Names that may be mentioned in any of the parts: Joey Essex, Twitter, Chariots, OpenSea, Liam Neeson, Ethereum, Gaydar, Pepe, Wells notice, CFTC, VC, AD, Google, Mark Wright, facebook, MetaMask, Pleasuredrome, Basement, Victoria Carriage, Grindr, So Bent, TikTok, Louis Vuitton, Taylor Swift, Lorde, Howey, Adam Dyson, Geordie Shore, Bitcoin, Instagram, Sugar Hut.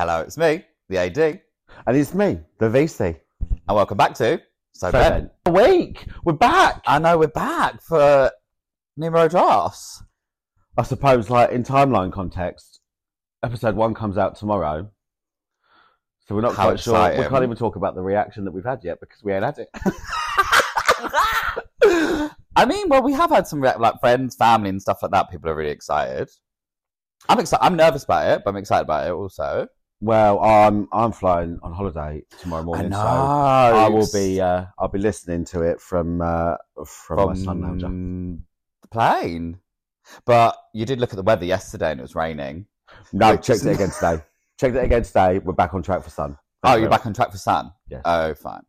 Hello, it's me, the AD. And it's me, the VC. And welcome back to So Bent. A week! We're back! I know, we're back for numero dos. I suppose, like, in timeline context, episode one comes out tomorrow. So we're not quite sure. We can't even talk about the reaction that we've had yet because we ain't had it. I mean, well, we have had some, like, friends, family and stuff like that. People are really excited. I'm excited. I'm nervous about it, but I'm excited about it also. Well, I'm flying on holiday tomorrow morning, so I will be. I'll be listening to it from my sun lounger. The plane. But you did look at the weather yesterday, and it was raining. No, checked it again today. Checked it again today. We're back on track for sun. Thank you're back on track for sun? Yes. Oh, fine.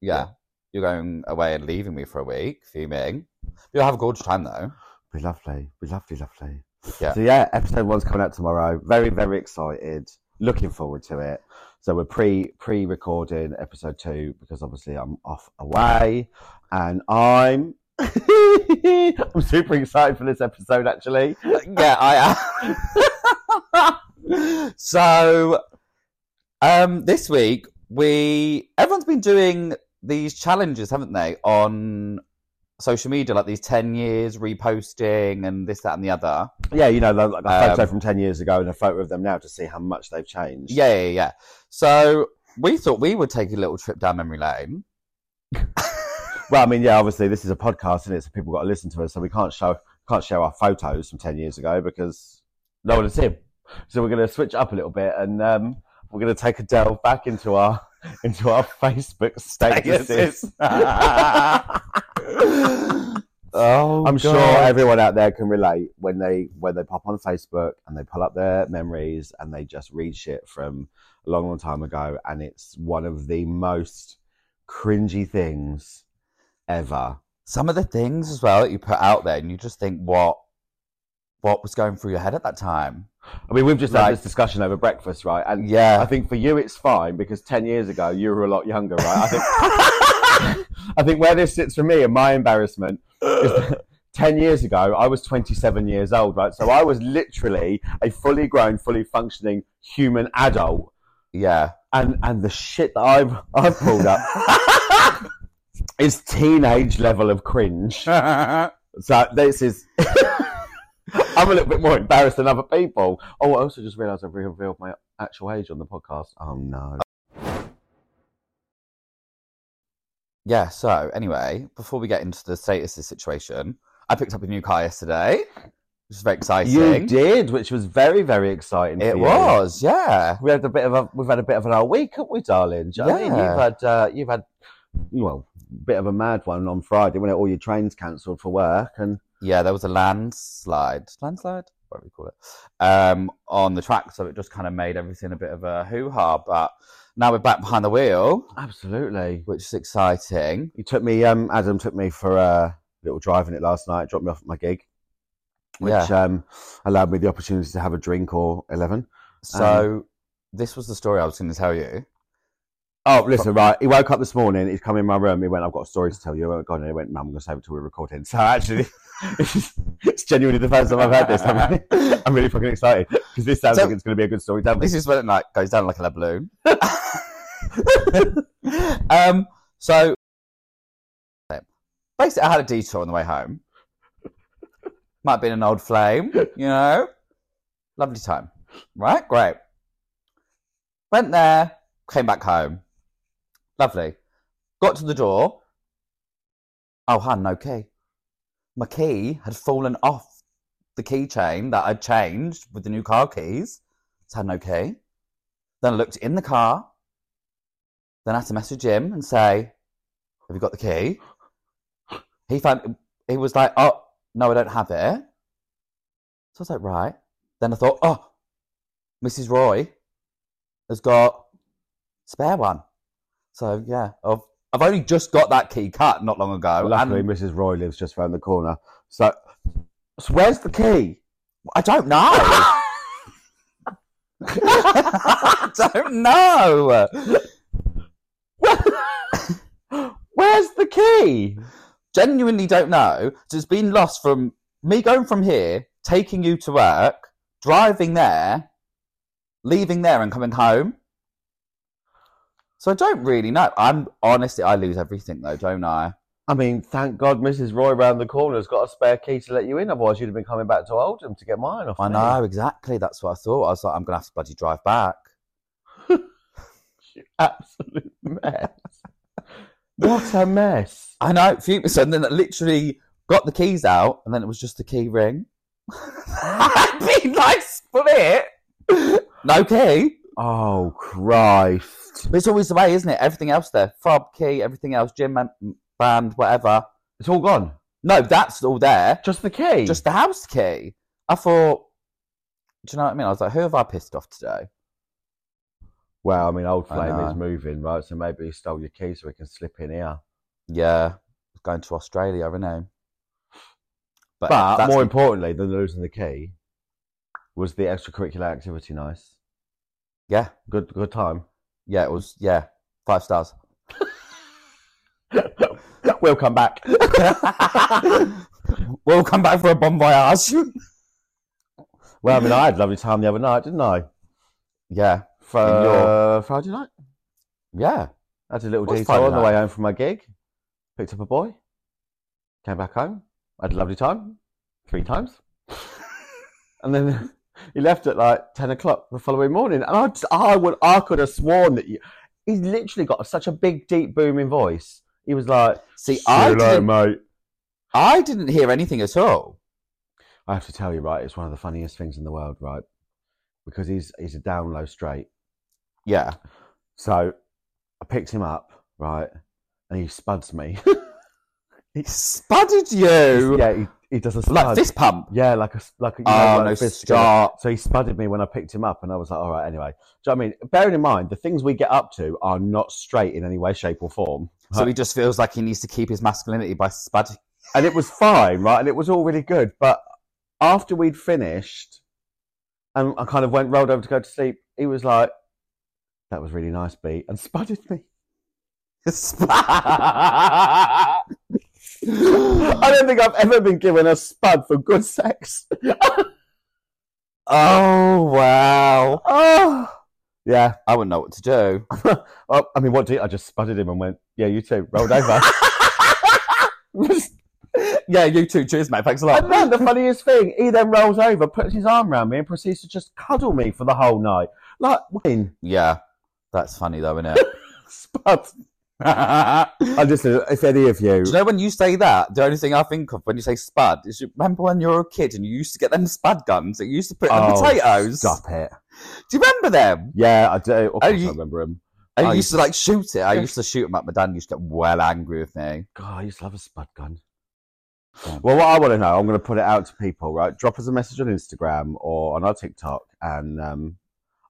Yeah. You're going away and leaving me for a week, fuming. You'll have a gorgeous time, though. Be lovely. Be lovely, lovely. Yeah. So, yeah, episode one's coming out tomorrow. Very, very excited. Looking forward to it. So we're pre-recording episode two because, obviously, I'm off away. And I'm super excited for this episode, actually. Yeah, I am. So, this week, everyone's been doing these challenges, haven't they, on social media, like these 10 years reposting and this, that and the other. Yeah, you know, like a photo from 10 years ago and a photo of them now to see how much they've changed. Yeah. So, we thought we would take a little trip down memory lane. Well, I mean, yeah, obviously, this is a podcast, isn't it? So people got to listen to us, so we can't show our photos from 10 years ago because no one has seen them. So we're going to switch up a little bit, and we're going to take a delve back into our Facebook statuses. Sure everyone out there can relate when they pop on Facebook and they pull up their memories and they just read shit from a long, long time ago, and it's one of the most cringy things ever. Some of the things as well that you put out there, and you just think, what was going through your head at that time? I mean, we've just had this discussion over breakfast, right? And yeah, I think for you it's fine because 10 years ago you were a lot younger, right? I think where this sits for me and my embarrassment is that 10 years ago I was 27 years old, right? So I was literally a fully grown, fully functioning human adult. Yeah. And the shit that I've pulled up is teenage level of cringe. So this is... I'm a little bit more embarrassed than other people. Oh, I also just realised I've revealed my actual age on the podcast. Oh, no. Yeah, so, anyway, before we get into the status of the situation, I picked up a new car yesterday, which was very exciting. You did, which was very, very exciting. It was, yeah. We've had a bit of an old week, haven't we, darling? Do you know what I mean? You've had, well, a bit of a mad one on Friday when all your trains cancelled for work, and... Yeah, there was a landslide, whatever you call it, on the track. So it just kind of made everything a bit of a hoo-ha. But now we're back behind the wheel. Absolutely. Which is exciting. You took me, Adam took me for a little drive in it last night, dropped me off at my gig, which allowed me the opportunity to have a drink or 11. So this was the story I was going to tell you. Oh, listen, right. He woke up this morning. He's come in my room. He went, "I've got a story to tell you." I went, "God," and he went, "No, I'm going to save it till we're recording." So actually, it's genuinely the first time I've heard this. I'm really fucking excited because this sounds like it's going to be a good story. This is when it like goes down like a lead balloon. So basically, I had a detour on the way home. Might have been an old flame, you know. Lovely time, right? Great. Went there, came back home. Lovely. Got to the door. Oh, hun, no key. My key had fallen off the keychain that I'd changed with the new car keys. So I had no key. Then I looked in the car. Then I had to message him and say, "Have you got the key?" He was like, "Oh, no, I don't have it." So I was like, right. Then I thought, oh, Mrs. Roy has got spare one. So, yeah, I've only just got that key cut not long ago. Luckily, Mrs. Roy lives just round the corner. So where's the key? I don't know. I don't know. Where's the key? Genuinely don't know. So it's been lost from me going from here, taking you to work, driving there, leaving there and coming home. So I don't really know. I'm honestly, I lose everything though, don't I? I mean, thank God Mrs. Roy round the corner's got a spare key to let you in. Otherwise, you'd have been coming back to Oldham to get mine off. I know, exactly. That's what I thought. I was like, I'm going to have to bloody drive back. Absolute mess. What a mess. I know. So, and then I literally got the keys out, and then it was just the key ring. I'd be like, split. No key. Oh, Christ. But it's always the way, isn't it? Everything else there. Fob, key, everything else. Gym, band, whatever. It's all gone. No, that's all there. Just the key? Just the house key. I thought, do you know what I mean? I was like, who have I pissed off today? Well, I mean, old flame is moving, right? So maybe he stole your key so we can slip in here. Yeah. He's going to Australia, isn't he? But more importantly than losing the key was the extracurricular activity nice. Yeah. Good time. Yeah, it was, yeah. 5 stars. We'll come back. We'll come back for a bon voyage. Well, I mean, I had a lovely time the other night, didn't I? Yeah. Friday night? Yeah. I had a little detour on the way home from my gig. Picked up a boy. Came back home. Had a lovely time. 3 times. And then he left at like 10 o'clock the following morning. And I could have sworn that he's literally got such a big, deep, booming voice. He was like, see, I didn't hear anything at all. I have to tell you, right, it's one of the funniest things in the world, right? Because he's a down low straight. Yeah. So I picked him up, right, and he spuds me. He spudded you? Yeah, he does a spud. Like fist pump? Yeah, like a fist start. So he spudded me when I picked him up, and I was like, all right, anyway. Do you know what I mean? Bearing in mind, the things we get up to are not straight in any way, shape, or form. So he just feels like he needs to keep his masculinity by spudding. And it was fine, right? And it was all really good. But after we'd finished, and I kind of rolled over to go to sleep, he was like, that was really nice, B, and spudded me. I don't think I've ever been given a spud for good sex. Oh, wow. Oh. Yeah, I wouldn't know what to do. Well, I mean, what do you? I just spudded him and went, yeah, you too. Rolled over. Yeah, you too. Cheers, mate. Thanks a lot. And then the funniest thing, he then rolls over, puts his arm around me and proceeds to just cuddle me for the whole night. Like, when? Yeah, that's funny though, isn't it? Spud. I just, if any of you... Do you know when you say that, the only thing I think of when you say spud is you remember when you were a kid and you used to get them spud guns that you used to put in the potatoes? Stop it. Do you remember them? Yeah, I do. Of course I remember them. And you used to like shoot it. I used to shoot them at my dad and used to get well angry with me. God, I used to love a spud gun. Yeah. Well, what I want to know, I'm going to put it out to people, right? Drop us a message on Instagram or on our TikTok. And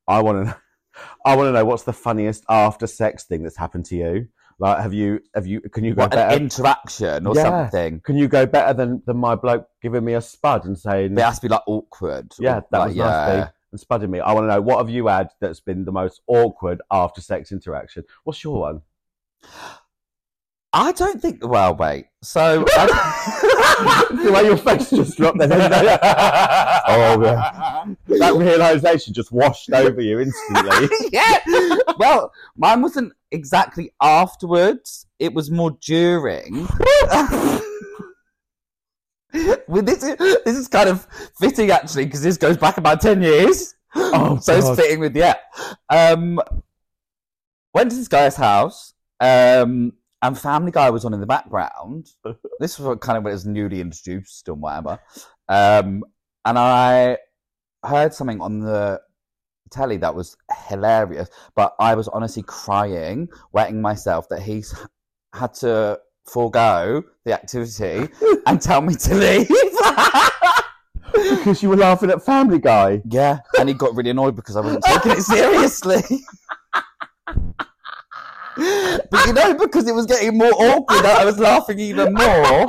I want to know what's the funniest after sex thing that's happened to you. Like, can you go better? An interaction or something. Can you go better than my bloke giving me a spud and saying... They has to be like awkward. Yeah, that was nice thing. And spudding me. I want to know, what have you had that's been the most awkward after sex interaction? What's your one? I don't think... Well, wait. So... The way your face just dropped there. Oh, yeah. That realisation just washed over you instantly. Yeah. Well, mine wasn't exactly afterwards. It was more during. Well, this is kind of fitting, actually, because this goes back about 10 years. Oh, so God. It's fitting with, yeah. Went to this guy's house, and Family Guy was on in the background. This was kind of when it was newly introduced and whatever. And I heard something on the telly that was hilarious, but I was honestly crying, wetting myself, that he had to... forego the activity and tell me to leave. Because you were laughing at Family Guy. Yeah, and he got really annoyed because I wasn't taking it seriously. But you know, because it was getting more awkward, I was laughing even more,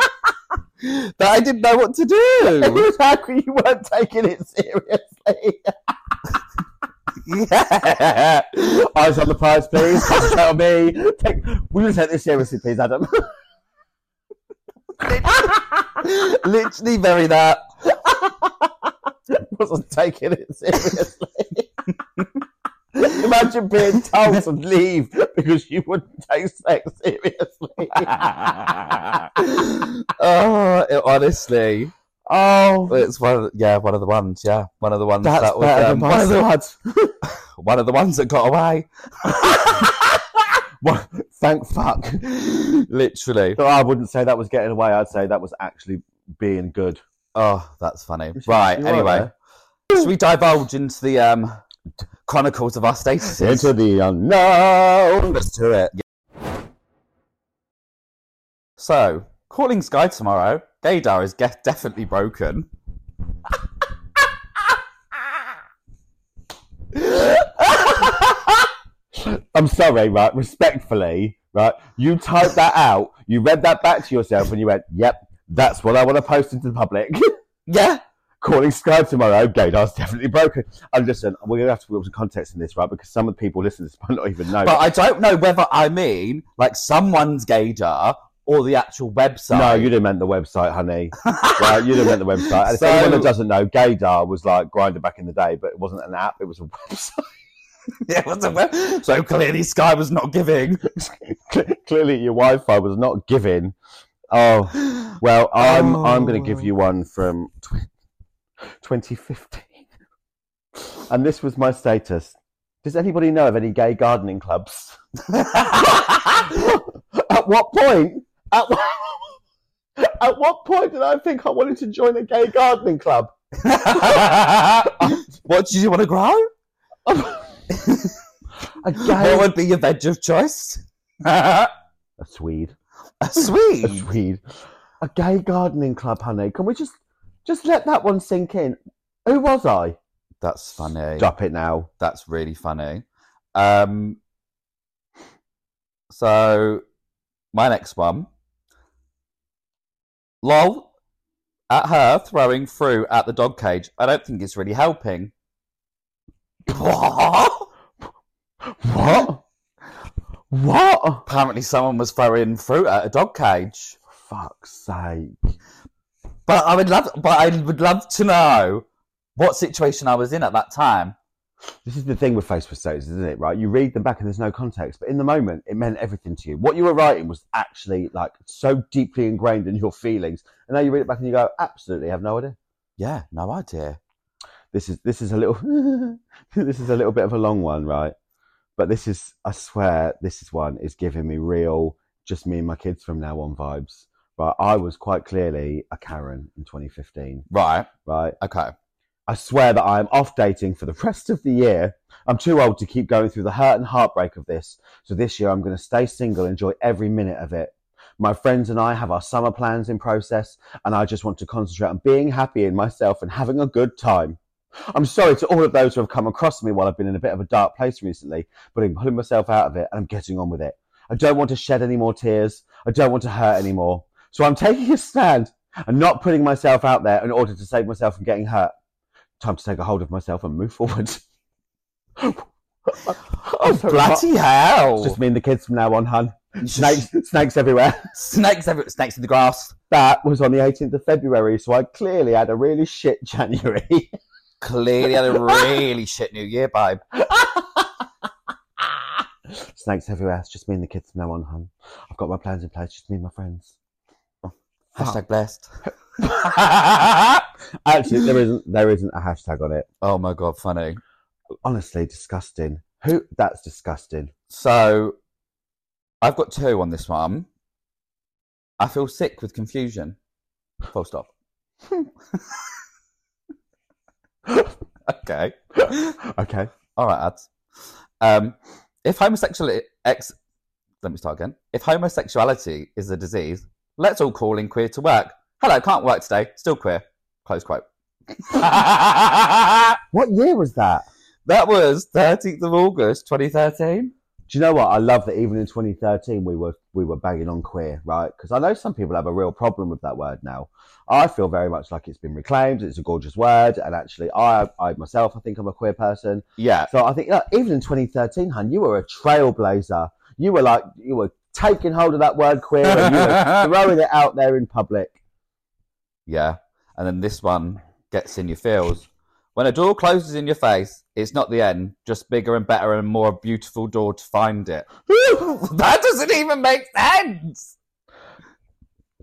that I didn't know what to do. Exactly, you weren't taking it seriously. Yeah. Eyes on the prize, please. Tell me. Will you take this seriously, please, Adam? Literally very that. Wasn't taking it seriously. Imagine being told to leave because you wouldn't take sex seriously. Honestly. Oh, it's one of the ones. Yeah, one of the ones that was one of the ones. One of the ones that got away. Well, thank fuck. Literally. So I wouldn't say that was getting away. I'd say that was actually being good. Oh, that's funny. Right. Anyway, should we divulge into the chronicles of our statuses? Into the unknown. Let's do it. Yeah. So, calling Sky tomorrow. Gaydar is definitely broken. I'm sorry, right? Respectfully, right? You typed that out, you read that back to yourself, and you went, yep, that's what I want to post into the public. Yeah. Calling Sky tomorrow, Gaydar's definitely broken. And listen, we're going to have to put some context in this, right? Because some of the people listening to this might not even know. But I don't know whether I mean, like, someone's Gaydar... or the actual website. No, you'd have meant the website, honey. Right, you'd have meant the website. And so, if anyone that doesn't know, Gaydar was like Grindr back in the day, but it wasn't an app, it was a website. Yeah, it was a website. So clearly Sky was not giving. Clearly your Wi-Fi was not giving. Oh, well, I'm going to give you one from 2015. And this was my status. Does anybody know of any gay gardening clubs? At what point? At what point did I think I wanted to join a gay gardening club? What did you want to grow? What would be your veg of choice? A Swede. A Swede? A Swede. A gay gardening club, honey. Can we just let that one sink in? Who was I? That's funny. Stop it now. That's really funny. So... my next one. Lol at her throwing through at the dog cage. I don't think it's really helping. What? What? What? Apparently someone was throwing fruit at a dog cage. For fuck's sake. But I would love to know what situation I was in at that time. This is the thing with Facebook status, isn't it, right? You read them back and there's no context, but in the moment, it meant everything to you. What you were writing was actually, like, so deeply ingrained in your feelings, and now you read it back and you go, absolutely, I have no idea. Yeah, no idea. This is a little... this is a little bit of a long one, right? But this is, I swear, this one is giving me real, just me and my kids from now on vibes. Right, I was quite clearly a Karen in 2015. Right. Right. Okay. I swear that I am off dating for the rest of the year. I'm too old to keep going through the hurt and heartbreak of this. So this year I'm going to stay single and enjoy every minute of it. My friends and I have our summer plans in process, and I just want to concentrate on being happy in myself and having a good time. I'm sorry to all of those who have come across me while I've been in a bit of a dark place recently, but I'm pulling myself out of it and I'm getting on with it. I don't want to shed any more tears. I don't want to hurt anymore. So I'm taking a stand and not putting myself out there in order to save myself from getting hurt. Time to take a hold of myself and move forward. Oh, bloody hell. It's just me and the kids from now on, hun. Snakes everywhere. Snakes everywhere. Snakes in the grass. That was on the 18th of February, so I clearly had a really shit January. Clearly had a really shit New Year, babe. Snakes everywhere. It's just me and the kids from now on, hun. I've got my plans in place. Just me and my friends. Hashtag blessed. Actually, there isn't a hashtag on it. Oh my god, funny. Honestly, disgusting. Who? That's disgusting. So, I've got two on this one. I feel sick with confusion. Full stop. Okay. Okay. All right, ads. If homosexuality is a disease, let's all call in queer to work. Hello, can't work today. Still queer. Close quote. What year was that? That was 13th of August, 2013. Do you know what? I love that even in 2013 we were banging on queer, right? Because I know some people have a real problem with that word now. I feel very much like it's been reclaimed. It's a gorgeous word, and actually, I myself, I think I'm a queer person. Yeah. So I think, look, even in 2013, hun, you were a trailblazer. You were taking hold of that word queer and you know, throwing it out there in public. Yeah. And then this one gets in your feels. When a door closes in your face, it's not the end, just bigger and better and more beautiful door to find it. That doesn't even make sense!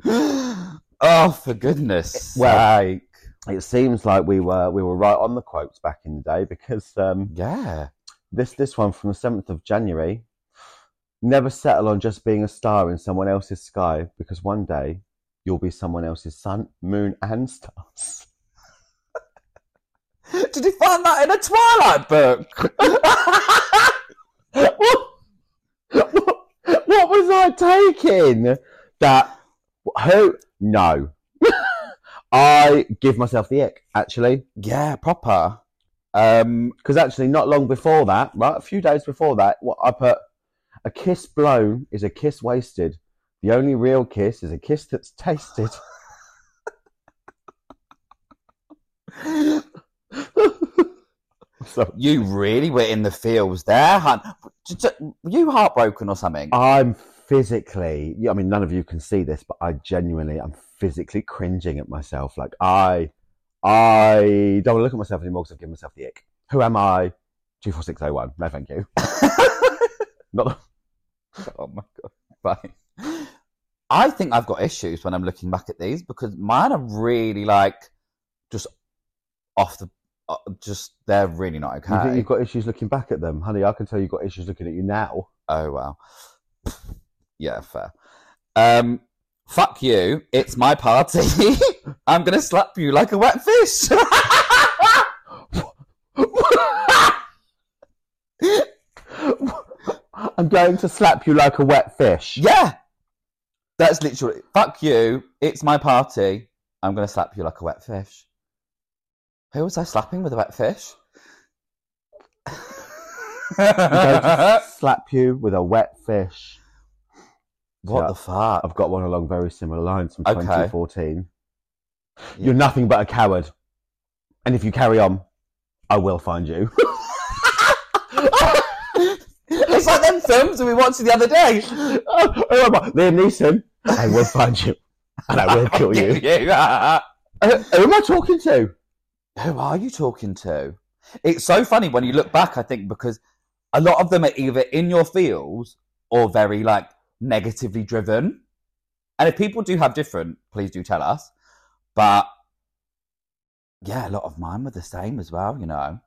Oh, for goodness sake. It seems like we were right on the quotes back in the day, because this one from the 7th of January. Never settle on just being a star in someone else's sky, because one day you'll be someone else's sun, moon and stars. Did you find that in a Twilight book? What was I taking? That who? No. I give myself the ick, actually. Yeah, proper. Because actually, not long before that, right, a few days before that, what I put, a kiss blown is a kiss wasted. The only real kiss is a kiss that's tasted. So, you really were in the fields there, hun. Were you heartbroken or something? I'm physically, I mean, none of you can see this, but I genuinely am physically cringing at myself. Like, I don't want to look at myself anymore because I've given myself the ick. Who am I? 24601. No, thank you. Not the... Oh, my God. Right. I think I've got issues when I'm looking back at these, because mine are really, like, just off the... just, they're really not okay. You think you've got issues looking back at them? Honey, I can tell you've got issues looking at you now. Oh, wow. Yeah, fair. Fuck you. It's my party. I'm going to slap you like a wet fish. I'm going to slap you like a wet fish. Yeah. That's literally, fuck you. It's my party. I'm going to slap you like a wet fish. Who was I slapping with a wet fish? I'm going to slap you with a wet fish. What the fuck? I've got one along very similar lines from 2014. Yeah. You're nothing but a coward. And if you carry on, I will find you. It's like them films that we watched the other day. Oh my, Liam Neeson. I will find you. And I will kill you. Who am I talking to? Who are you talking to? It's so funny when you look back, I think, because a lot of them are either in your fields or very, like, negatively driven. And if people do have different, please do tell us. But, yeah, a lot of mine were the same as well, you know.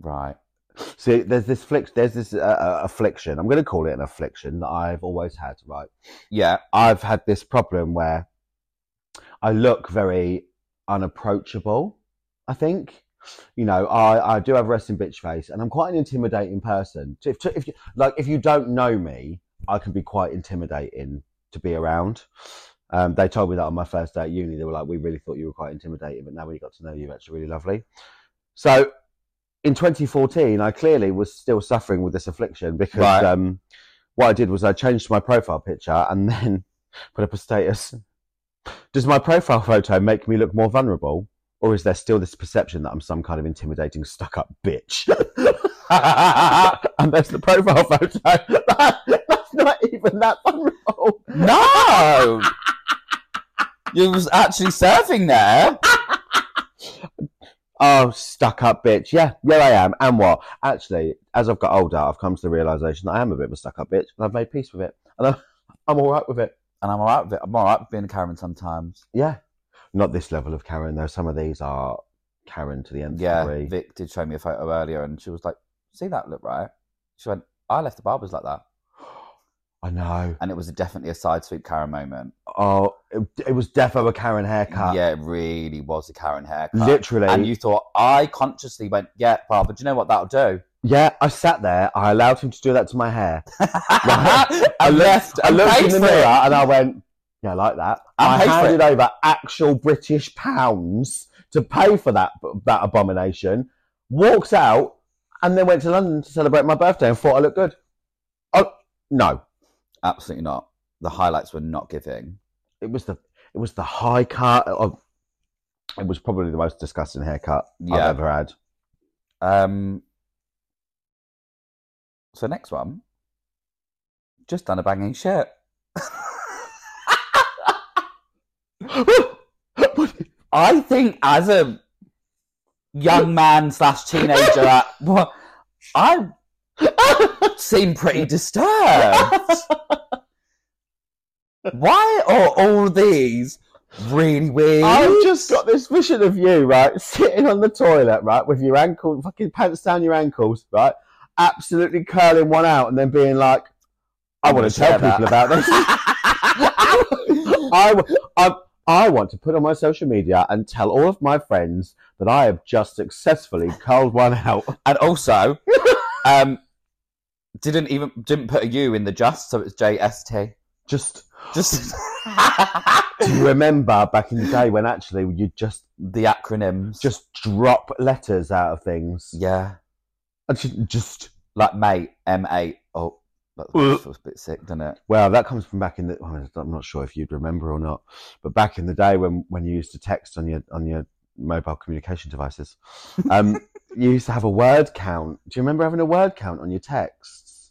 Right. See, there's this affliction. I'm going to call it an affliction that I've always had, right? Yeah. I've had this problem where I look very unapproachable, I think. You know, I do have a resting bitch face, and I'm quite an intimidating person. So if you don't know me, I can be quite intimidating to be around. They told me that on my first day at uni. They were like, we really thought you were quite intimidating, but now we got to know you, that's really lovely. So in 2014, I clearly was still suffering with this affliction, because what I did was I changed my profile picture and then put up a status. Does my profile photo make me look more vulnerable, or is there still this perception that I'm some kind of intimidating, stuck-up bitch? And that's the profile photo. That's not even that vulnerable. No! You was actually surfing there. Oh, stuck-up bitch. Yeah, yeah, I am. And what? Actually, as I've got older, I've come to the realisation that I am a bit of a stuck-up bitch, and I've made peace with it. And I'm all right with it. And I'm all right with it. I'm all right with being a Karen sometimes. Yeah. Not this level of Karen, though. Some of these are Karen to the nth degree. Yeah, Vic did show me a photo earlier, and she was like, see that look right? She went, I left the barbers like that. I know. And it was definitely a side sweep Karen moment. Oh, it was defo a Karen haircut. Yeah, it really was a Karen haircut. Literally. And you thought, I consciously went, yeah, barber, do you know what that'll do? Yeah, I sat there. I allowed him to do that to my hair. I looked in the mirror and I went, yeah, I like that. I handed over actual British pounds to pay for that abomination. Walked out and then went to London to celebrate my birthday and thought I looked good. Oh, no. Absolutely not. The highlights were not giving. It was the high cut. It was probably the most disgusting haircut I've ever had. So next one, just done a banging shit. I think as a young man slash teenager, I seem pretty disturbed. Why are all these really weird? I've just got this vision of you, right, sitting on the toilet, right, with your ankle, fucking pants down your ankles, right, absolutely curling one out and then being like, I want to tell people about this. I want to put on my social media and tell all of my friends that I have just successfully curled one out. And also, didn't put a U in the just, so it's JST. Just. Do you remember back in the day when actually you just the acronyms, just drop letters out of things? Yeah, and just like mate, M8. Oh, that feels a bit sick, doesn't it? Well, that comes from back in the. I'm not sure if you'd remember or not, but back in the day when you used to text on your mobile communication devices, you used to have a word count. Do you remember having a word count on your texts?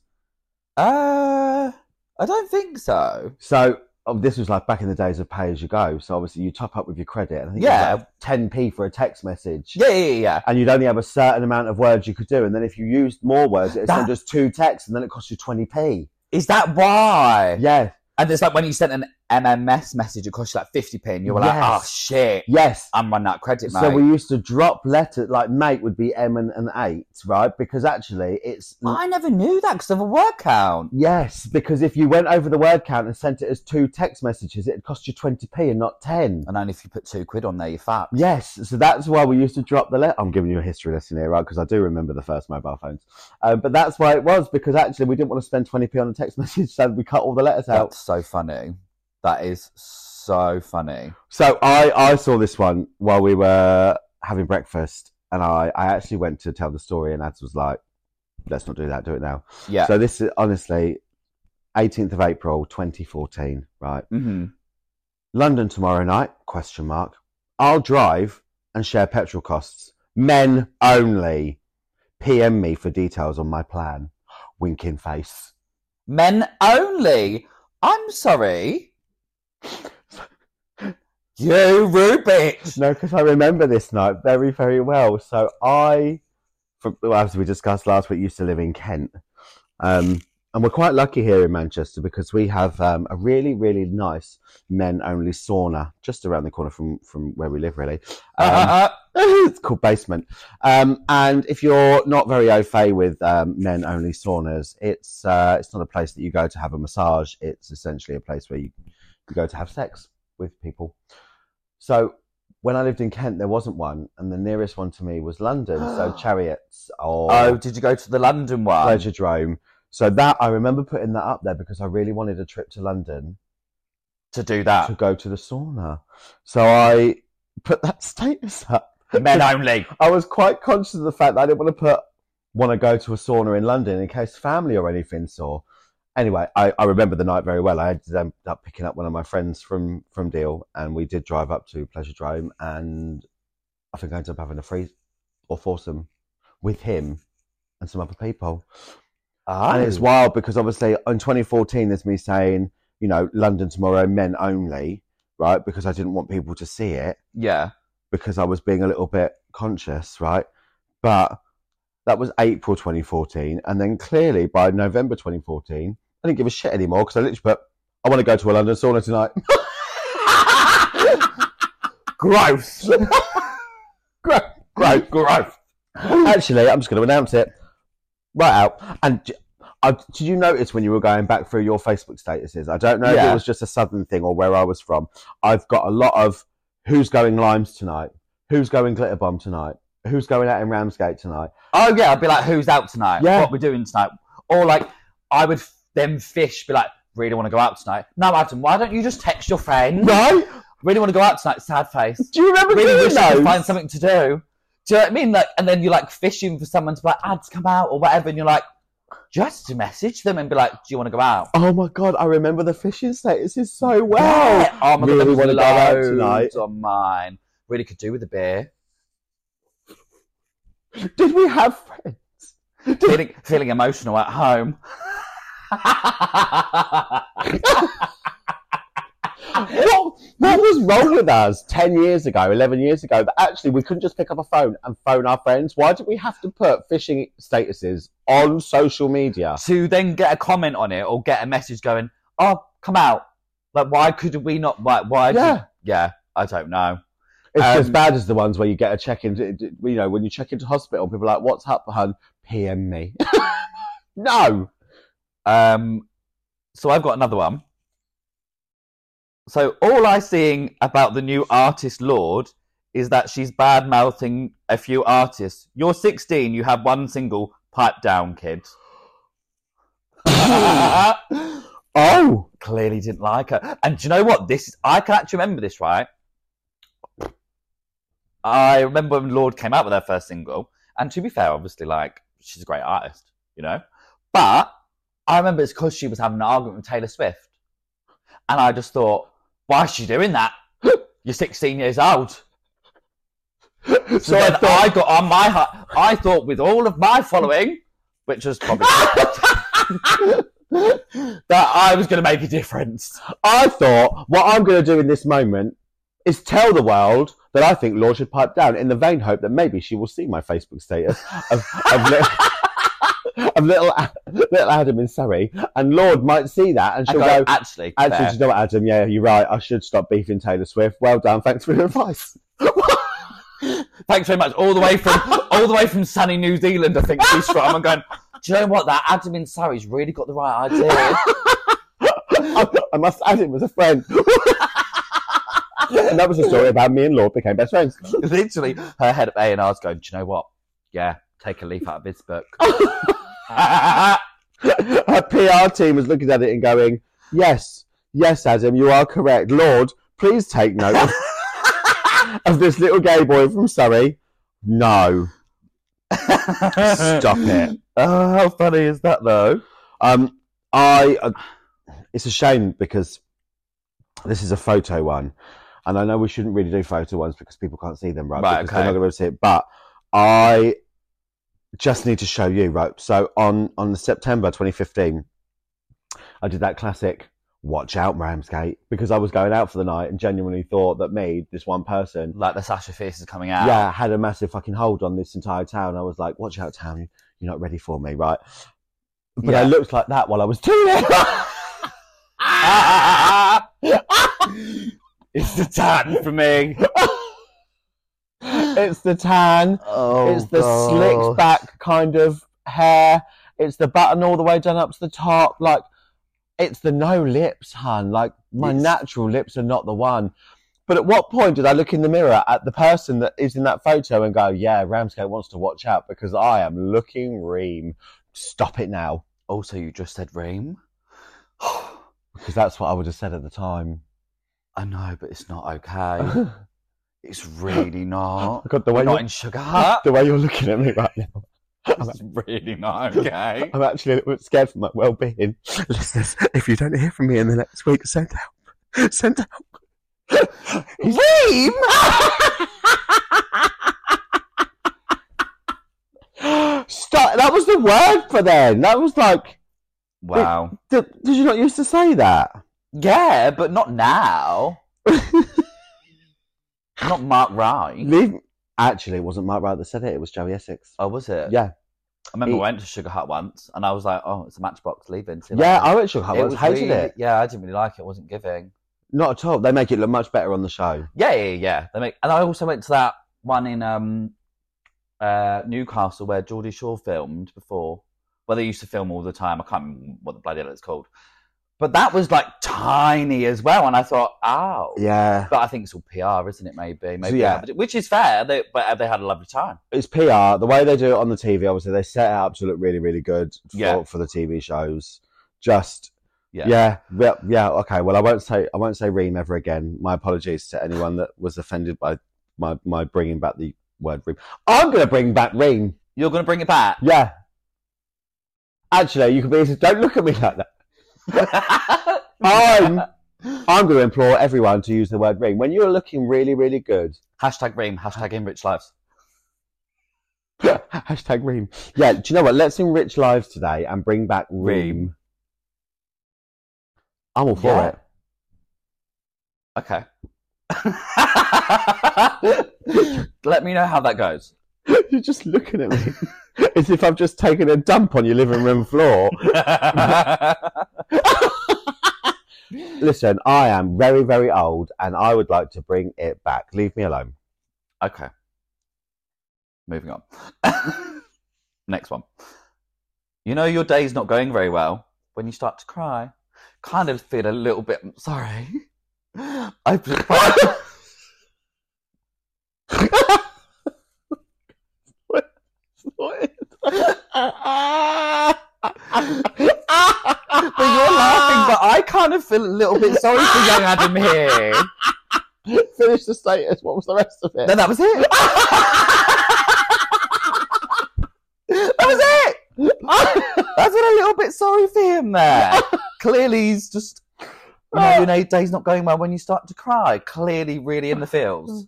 I don't think so. So this was like back in the days of pay as you go. So obviously you top up with your credit. And I think it was like 10p for a text message. Yeah. And you'd only have a certain amount of words you could do. And then if you used more words, it'd send us two texts and then it cost you 20p. Is that why? Yeah. And it's like when you sent an MMS message, it cost you like 50p and you were like, oh shit. Yes. I'm running out of credit, mate. So we used to drop letters, like mate would be M and 8, right? Because actually it's... I never knew that because of a word count. Yes, because if you went over the word count and sent it as two text messages, it'd cost you 20p and not 10. And only if you put £2 on there, you're fat. Yes, so that's why we used to drop the letter. I'm giving you a history lesson here, right? Because I do remember the first mobile phones. But that's why it was, because actually we didn't want to spend 20p on a text message, so we cut all the letters out. That's so funny. That is so funny. So I saw this one while we were having breakfast, and I actually went to tell the story, and Ads was like, let's not do that, do it now. Yeah. So this is honestly 18th of April, 2014, right? Mm-hmm. London tomorrow night, ? I'll drive and share petrol costs. Men only. PM me for details on my plan. Winking face. Men only? I'm sorry. You rude bitch. No, because I remember this night very, very well. So as we discussed last week, used to live in Kent. And we're quite lucky here in Manchester because we have a really, really nice men-only sauna just around the corner from where we live, really. It's called Basement. And if you're not very au fait with men-only saunas, it's not a place that you go to have a massage. It's essentially a place where you go to have sex with people. So when I lived in Kent, there wasn't one, and the nearest one to me was London. So Chariots. Oh, did you go to the London one? Pleasuredrome. So that, I remember putting that up there because I really wanted a trip to London. To do that? To go to the sauna. So I put that status up. Men only. I was quite conscious of the fact that I didn't want to go to a sauna in London in case family or anything saw. Anyway, I remember the night very well. I ended up picking up one of my friends from Deal, and we did drive up to Pleasuredrome, and I think I ended up having a free or foursome with him and some other people. Oh. And it's wild because obviously in 2014, there's me saying, you know, London tomorrow, men only, right? Because I didn't want people to see it. Yeah. Because I was being a little bit conscious, right? But that was April 2014. And then clearly by November 2014, I didn't give a shit anymore because I literally put, I want to go to a London sauna tonight. Gross. Gross. Actually, I'm just going to announce it right out. And did you notice when you were going back through your Facebook statuses? I don't know if it was just a southern thing or where I was from. I've got a lot of who's going Limes tonight? Who's going Glitter Bomb tonight? Who's going out in Ramsgate tonight? Oh, yeah. I'd be like, who's out tonight? Yeah. What we're doing tonight? Or like, I would then be like, really want to go out tonight. No, Adam, why don't you just text your friend? Right? Really want to go out tonight, sad face. Do you remember doing those? To find something to do. Do you know what I mean? Like, and then you're like fishing for someone to be like, Ads, come out or whatever. And you're like, just message them and be like, do you want to go out? Oh my God, I remember the fishing statuses so well. Yeah. Oh my God, really want to go out tonight. On mine. Really could do with a beer. Did we have friends? Feeling emotional at home. What was wrong with us 10 years ago, 11 years ago, that actually we couldn't just pick up a phone and phone our friends? Why did we have to put phishing statuses on social media? To then get a comment on it or get a message going, oh, come out. Like, why could we not? Like, why? Yeah. I don't know. It's as bad as the ones where you get a check-in, you know, when you check into hospital, people are like, what's up, hun? PM me. No. So I've got another one. So all I'm seeing about the new artist Lorde is that she's bad-mouthing a few artists. You're 16, you have one single, pipe down, kid. Oh, clearly didn't like her. And do you know what? This is, I can actually remember this, right? I remember when Lorde came out with her first single. And to be fair, obviously, like, she's a great artist, you know? But I remember it's because she was having an argument with Taylor Swift. And I just thought, why is she doing that? You're 16 years old. So then I got on my heart. I thought with all of my following, which was probably that I was going to make a difference. I thought, what I'm going to do in this moment is tell the world that I think Lorde should pipe down in the vain hope that maybe she will see my Facebook status of little Adam in Surrey, and Lorde might see that and she'll go, actually, do you know what, Adam? Yeah, you're right. I should stop beefing Taylor Swift. Well done. Thanks for your advice. Thanks very much. All the way from sunny New Zealand, I think she's from. I'm going, do you know what? That Adam in Surrey's really got the right idea. I must add, it was a friend. And that was a story about me and Lorde became best friends. Literally, her head of A&R's going, do you know what? Yeah, take a leaf out of this book. Her PR team was looking at it and going, yes, Adam, you are correct. Lorde, please take note of this little gay boy from Surrey. No. Stop it. Oh, how funny is that, though? It's a shame because this is a photo one. And I know we shouldn't really do photo ones because people can't see them, right? Because they're not going to be able to see it. But I just need to show you, right? So on September 2015, I did that classic watch out Ramsgate because I was going out for the night and genuinely thought that me, this one person... Like the Sasha Fierce is coming out. Yeah, had a massive fucking hold on this entire town. I was like, watch out, town. You're not ready for me, right? But yeah. I looked like that while I was doing it. It's the tan for me. It's the tan. Oh, it's the slicked back kind of hair. It's the button all the way down up to the top. Like, it's the no lips, hun. Like, my natural lips are not the one. But at what point did I look in the mirror at the person that is in that photo and go, yeah, Ramsgate wants to watch out because I am looking ream. Stop it now. Also, you just said ream. Because that's what I would have said at the time. I know, but it's not okay. It's really not. God, the way you're not in Sugar Hut. The way you're looking at me right now. It's really not okay. I'm actually a little bit scared for my well-being. Listeners, if you don't hear from me in the next week, send help. Send help. Ream! Stop. That was the word for then. That was like... Wow. Did you not used to say that? Yeah, but not now. Not Mark Wright. Actually, it wasn't Mark Wright that said it. It was Joey Essex. Oh, was it? Yeah. I remember I went to Sugar Hut once, and I was like, oh, it's a Matchbox, leaving. So yeah, I went to Sugar Hut once. Hated it. Yeah, I didn't really like it. It wasn't giving. Not at all. They make it look much better on the show. Yeah. And I also went to that one in Newcastle where Geordie Shore filmed before. Well, they used to film all the time. I can't remember what the bloody hell it's called. But that was, like, tiny as well. And I thought, oh. Yeah. But I think it's all PR, isn't it, maybe? Maybe. So, yeah. Which is fair, but they had a lovely time. It's PR. The way they do it on the TV, obviously, they set it up to look really, really good for the TV shows. Just, yeah, okay. Well, I won't say ream ever again. My apologies to anyone that was offended by my bringing back the word ream. I'm going to bring back ream. You're going to bring it back? Yeah. Actually, you can be... Don't look at me like that. I'm going to implore everyone to use the word ream when you're looking really, really good. Hashtag ream, hashtag enrich lives. Hashtag ream. Yeah, do you know what? Let's enrich lives today and bring back ream. I'm all for it. Okay. Let me know how that goes. You're just looking at me as if I've just taken a dump on your living room floor. Listen, I am very, very old and I would like to bring it back. Leave me alone. Okay. Moving on. Next one. You know your day's not going very well when you start to cry. Kind of feel a little bit sorry. I prefer... But you're laughing, but I kind of feel a little bit sorry for young Adam here. Finish the status. What was the rest of it? No, that was it. That was it. I feel a little bit sorry for him there. Clearly, he's just... You know, your day's not going well when you start to cry. Clearly, really in the feels.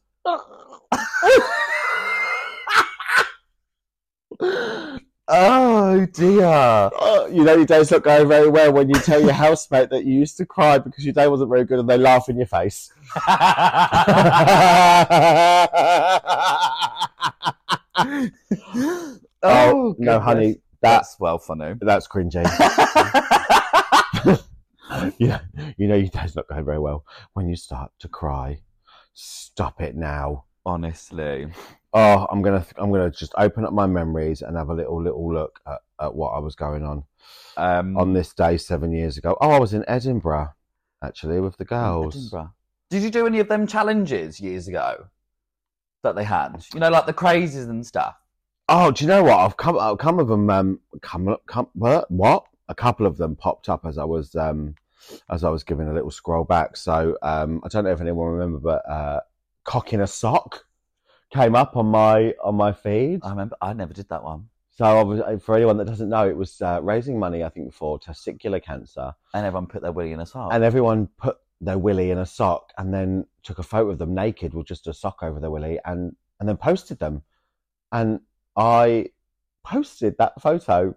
Oh, dear. You know your day's not going very well when you tell your housemate that you used to cry because your day wasn't very good and they laugh in your face. Oh, no, honey. That's well funny. That's cringy. You know your day's not going very well when you start to cry. Stop it now. Honestly. Oh, I'm gonna just open up my memories and have a little look at what I was going on this day 7 years ago. Oh, I was in Edinburgh, actually, with the girls. Edinburgh. Did you do any of them challenges years ago that they had? You know, like the crazies and stuff. Oh, do you know what? I've come of them. What? A couple of them popped up as I was giving a little scroll back. So I don't know if anyone remember, but cocking a sock came up on my feed. I remember. I never did that one. So for anyone that doesn't know, it was raising money, I think, for testicular cancer. And everyone put their willy in a sock. And everyone put their willy in a sock and then took a photo of them naked with just a sock over their willy and then posted them. And I posted that photo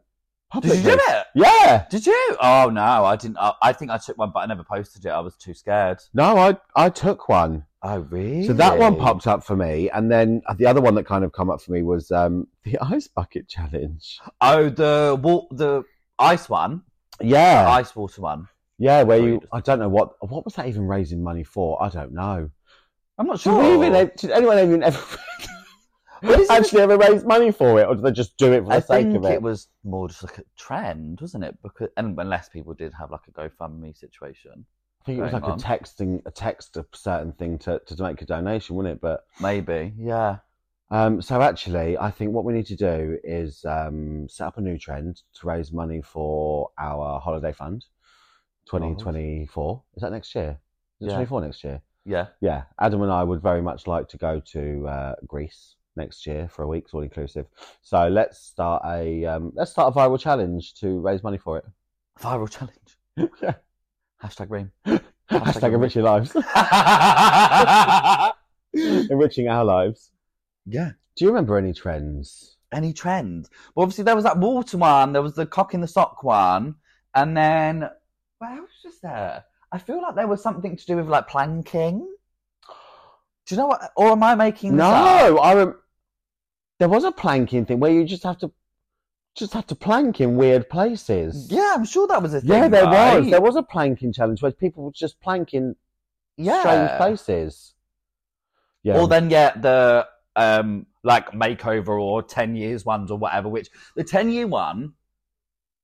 publicly. Did you do it? Yeah. Did you? Oh, no, I didn't. I think I took one, but I never posted it. I was too scared. No, I took one. Oh, really? So that one popped up for me. And then the other one that kind of come up for me was the ice bucket challenge. Oh, the ice one? Yeah. The ice water one. Yeah, where I don't know what was that even raising money for? I don't know. I'm not sure. Did anyone even ever actually ever raise money for it? Or did they just do it for the sake of it? I think it was more just like a trend, wasn't it? Because, and unless people did have like a GoFundMe situation. I think it was like a text a certain thing to make a donation, wouldn't it? But maybe, yeah. So actually, I think what we need to do is set up a new trend to raise money for our holiday fund, 2024. Is that next year? Is it 24 next year? Yeah. Yeah. Adam and I would very much like to go to Greece next year for a week, all inclusive. So let's start a viral challenge to raise money for it. A viral challenge. Yeah. Hashtag ream. Hashtag enrich your lives. Enriching our lives. Yeah. Do you remember any trends? Any trends? Well, obviously there was that water one, there was the cock in the sock one, and then what else was there? I feel like there was something to do with like planking. Do you know what? Or am I making this up? No, there was a planking thing where you just have to plank in weird places. Yeah, I'm sure that was a thing. Yeah, there was. There was a planking challenge where people were just planking strange places. Yeah. Or then, the like makeover or 10 years ones or whatever, which the 10-year one,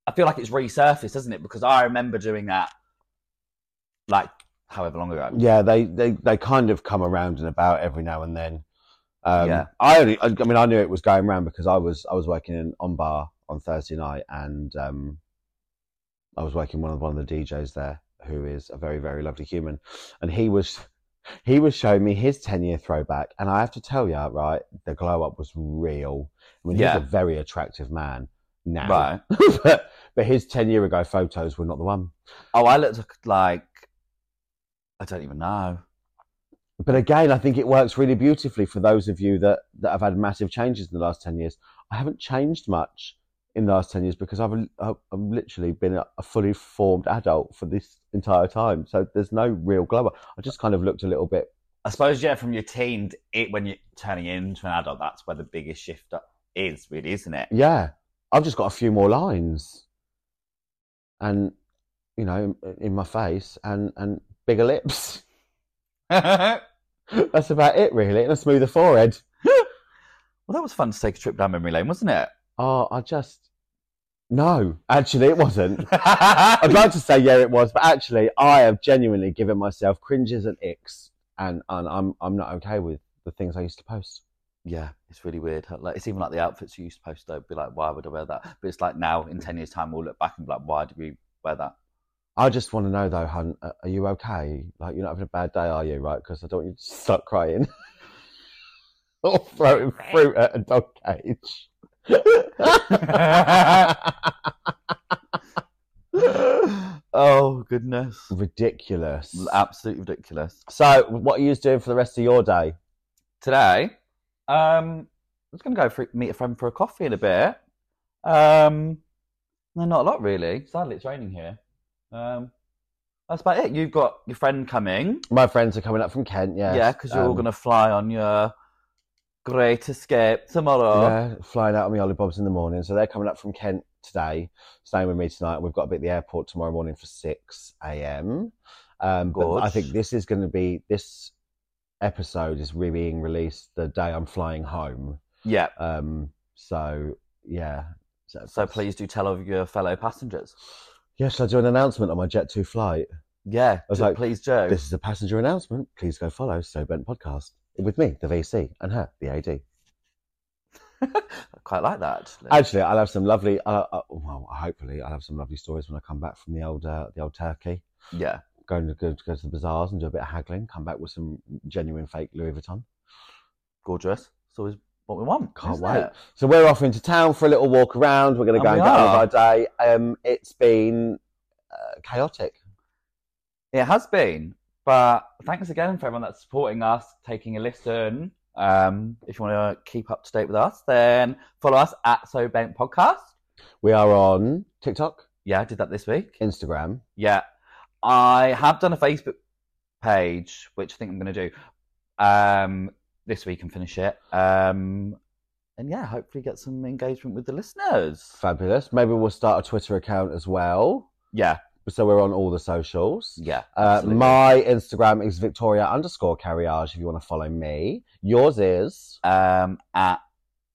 I feel like it's resurfaced, isn't it? Because I remember doing that like however long ago. Yeah, they kind of come around and about every now and then. I knew it was going around because I was working in on bar on Thursday night, and I was working one of the DJs there, who is a very, very lovely human, and he was showing me his 10-year throwback, and I have to tell you, right, the glow up was real. I mean, he's a very attractive man now, right? but his 10-year ago photos were not the one. Oh, I looked like I don't even know. But again, I think it works really beautifully for those of you that have had massive changes in the last 10 years. I haven't changed much in the last 10 years because I've literally been a fully formed adult for this entire time. So there's no real glow up. I just kind of looked a little bit. I suppose, yeah, from your teen, when you're turning into an adult, that's where the biggest shift is, really, isn't it? Yeah. I've just got a few more lines. And, you know, in my face and bigger lips. That's about it, really. And a smoother forehead. Well, that was fun to take a trip down memory lane, wasn't it? Oh, no, actually it wasn't. I'd like to say, yeah, it was, but actually I have genuinely given myself cringes and icks, and I'm not okay with the things I used to post. Yeah, it's really weird. Like, it's even like the outfits you used to post, though, be like, why would I wear that? But it's like now, in 10 years' time, we'll look back and be like, why did we wear that? I just want to know, though, hun, are you okay? Like, you're not having a bad day, are you, right? Because I don't want you to start crying. Or throwing fruit at a dog cage. Oh, goodness. Ridiculous. Absolutely ridiculous. So, what are you doing for the rest of your day? Today? I was going to go meet a friend for a coffee in a bit. No, not a lot, really. Sadly, it's raining here. That's about it. You've got your friend coming. My friends are coming up from Kent, yes. Yeah, because you're all going to fly on your... Great Escape tomorrow. Yeah, flying out on the Ollie Bobs in the morning. So they're coming up from Kent today, staying with me tonight. We've got to be at the airport tomorrow morning for 6 a.m. But I think this is going to be, this episode is really being released the day I'm flying home. Yeah. So, yeah. So please do tell of your fellow passengers. Yeah, shall I do an announcement on my Jet2 flight? Yeah, please do. This is a passenger announcement. Please go follow So Bent Podcast. With me, the VC, and her, the AD. I quite like that. Actually, I'll have some lovely. Hopefully, I'll have some lovely stories when I come back from the old Turkey. Yeah, going to go to the bazaars and do a bit of haggling. Come back with some genuine fake Louis Vuitton. Gorgeous. It's always what we want. Can't wait. It? So we're off into town for a little walk around. We're going to go and get on with our day. It's been chaotic. It has been. But thanks again for everyone that's supporting us, taking a listen. If you want to keep up to date with us, then follow us at So Bent Podcast. We are on TikTok. Yeah, I did that this week. Instagram. Yeah. I have done a Facebook page, which I think I'm going to do this week and finish it. And yeah, hopefully get some engagement with the listeners. Fabulous. Maybe we'll start a Twitter account as well. Yeah. So we're on all the socials. Yeah. My Instagram is Victoria_Carriage if you want to follow me. Yours is? At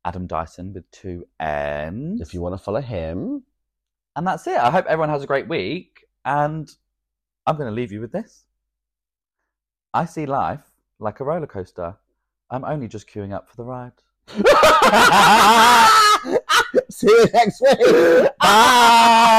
Adam Dyson with 2 M's. If you want to follow him. And that's it. I hope everyone has a great week. And I'm going to leave you with this. I see life like a roller coaster. I'm only just queuing up for the ride. See you next week. Bye.